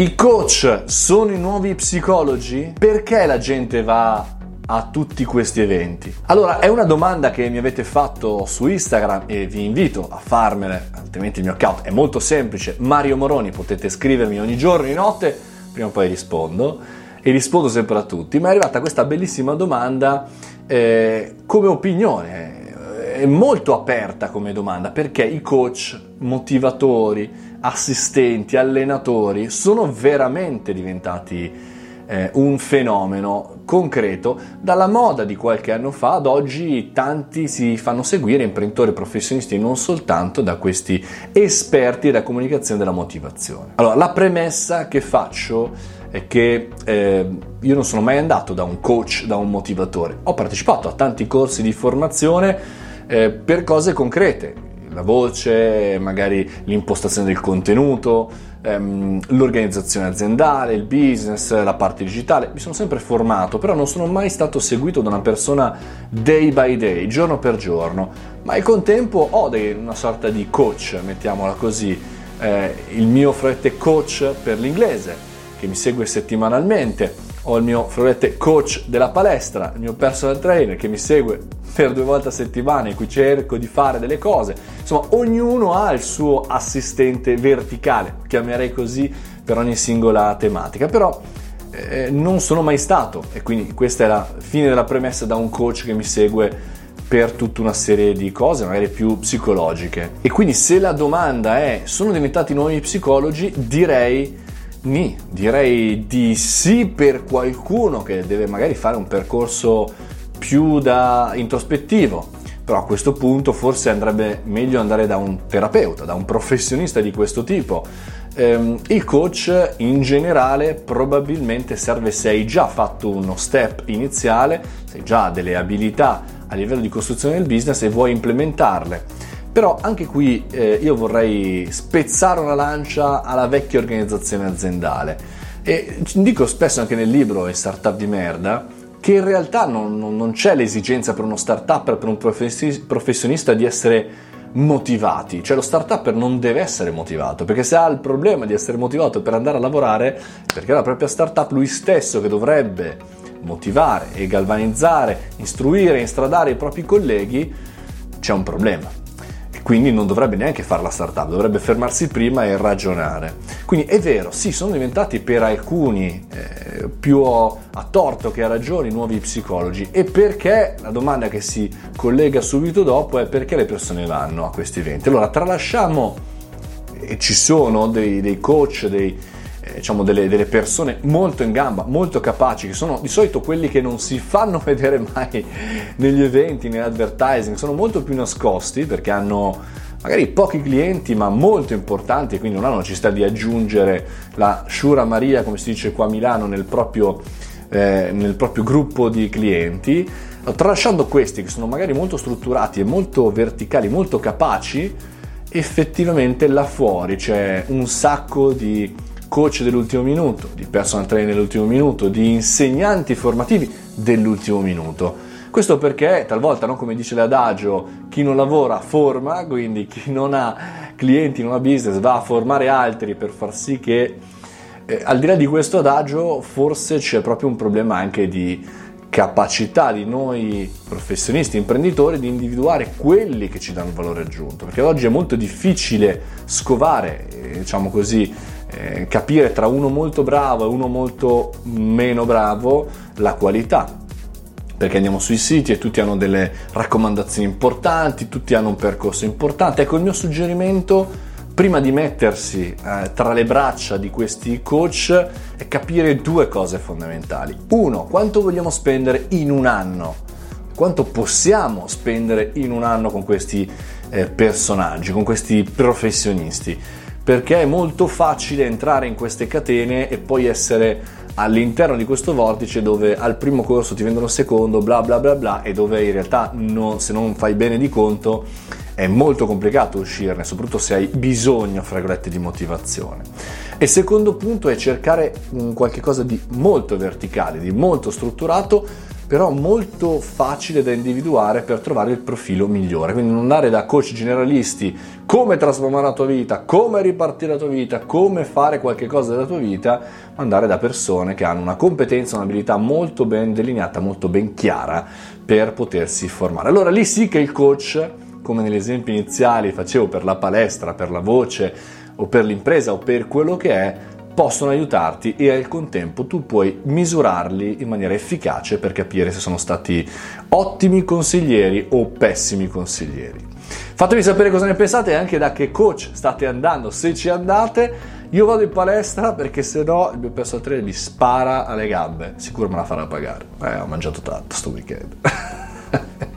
I coach sono i nuovi psicologi? Perché la gente va a tutti questi eventi? Allora, è una domanda che mi avete fatto su Instagram e vi invito a farmele, altrimenti il mio account è molto semplice, Mario Moroni, potete scrivermi ogni giorno di notte, prima o poi rispondo, e rispondo sempre a tutti. Ma è arrivata questa bellissima domanda come opinione, è molto aperta come domanda, perché i coach, motivatori, assistenti, allenatori sono veramente diventati un fenomeno concreto. Dalla moda di qualche anno fa ad oggi tanti si fanno seguire, imprenditori, professionisti, e non soltanto, da questi esperti della comunicazione della motivazione. Allora, la premessa che faccio è che io non sono mai andato da un coach, da un motivatore. Ho partecipato a tanti corsi di formazione per cose concrete, la voce, magari l'impostazione del contenuto, l'organizzazione aziendale, il business, la parte digitale. Mi sono sempre formato, però non sono mai stato seguito da una persona day by day, giorno per giorno. Ma al contempo ho una sorta di coach, mettiamola così, il mio fratello coach per l'inglese, che mi segue settimanalmente. Ho il mio fratello coach della palestra, il mio personal trainer, che mi segue per 2 volte a settimana, in cui cerco di fare delle cose. Insomma, ognuno ha il suo assistente verticale, chiamerei così, per ogni singola tematica. Però non sono mai stato, e quindi questa è la fine della premessa, da un coach che mi segue per tutta una serie di cose magari più psicologiche. E quindi, se la domanda è sono diventati nuovi psicologi, direi di sì per qualcuno che deve magari fare un percorso più da introspettivo, però a questo punto forse andrebbe meglio andare da un terapeuta, da un professionista di questo tipo. Il coach in generale probabilmente serve se hai già fatto uno step iniziale, se hai già delle abilità a livello di costruzione del business e vuoi implementarle. Però anche qui io vorrei spezzare una lancia alla vecchia organizzazione aziendale, e dico spesso anche nel libro e Startup di merda che in realtà non c'è l'esigenza per uno startup, per un professionista di essere motivati. Cioè, lo startupper non deve essere motivato, perché se ha il problema di essere motivato per andare a lavorare, perché la propria startup, lui stesso che dovrebbe motivare e galvanizzare, istruire, instradare i propri colleghi, c'è un problema. Quindi non dovrebbe neanche fare la startup, dovrebbe fermarsi prima e ragionare. Quindi è vero, sì, sono diventati per alcuni più a torto che a ragione nuovi psicologi. E perché? La domanda che si collega subito dopo è: perché le persone vanno a questi eventi? Allora, tralasciamo, ci sono dei coach, delle persone molto in gamba, molto capaci, che sono di solito quelli che non si fanno vedere mai negli eventi, nell'advertising, sono molto più nascosti perché hanno magari pochi clienti ma molto importanti, quindi non hanno necessità di aggiungere la Shura Maria, come si dice qua a Milano, nel proprio gruppo di clienti. Tralasciando questi, che sono magari molto strutturati e molto verticali, molto capaci, effettivamente là fuori c'è un sacco di coach dell'ultimo minuto, di personal trainer dell'ultimo minuto, di insegnanti formativi dell'ultimo minuto. Questo perché talvolta, no, come dice l'adagio, chi non lavora forma, quindi chi non ha clienti, non ha business, va a formare altri per far sì che, al di là di questo adagio, forse c'è proprio un problema anche di capacità di noi professionisti, imprenditori, di individuare quelli che ci danno valore aggiunto, perché oggi è molto difficile scovare, diciamo così, capire tra uno molto bravo e uno molto meno bravo la qualità, perché andiamo sui siti e tutti hanno delle raccomandazioni importanti, tutti hanno un percorso importante. Ecco, il mio suggerimento, prima di mettersi tra le braccia di questi coach, è capire 2 cose fondamentali. 1, quanto vogliamo spendere in un anno? Quanto possiamo spendere in un anno con questi personaggi, con questi professionisti? Perché è molto facile entrare in queste catene e poi essere all'interno di questo vortice dove al primo corso ti vendono il secondo, bla bla bla bla, e dove in realtà se non fai bene di conto è molto complicato uscirne, soprattutto se hai bisogno, fra virgolette, di motivazione. E secondo punto è cercare un qualche cosa di molto verticale, di molto strutturato, però molto facile da individuare per trovare il profilo migliore. Quindi non andare da coach generalisti, come trasformare la tua vita, come ripartire la tua vita, come fare qualche cosa della tua vita, ma andare da persone che hanno una competenza, un'abilità molto ben delineata, molto ben chiara per potersi formare. Allora lì sì che il coach, come negli esempi iniziali facevo per la palestra, per la voce o per l'impresa o per quello che è, possono aiutarti e al contempo tu puoi misurarli in maniera efficace per capire se sono stati ottimi consiglieri o pessimi consiglieri. Fatemi sapere cosa ne pensate e anche da che coach state andando, se ci andate. Io vado in palestra perché sennò il mio personal trainer mi spara alle gambe, sicuro me la farà pagare. Ho mangiato tanto sto weekend.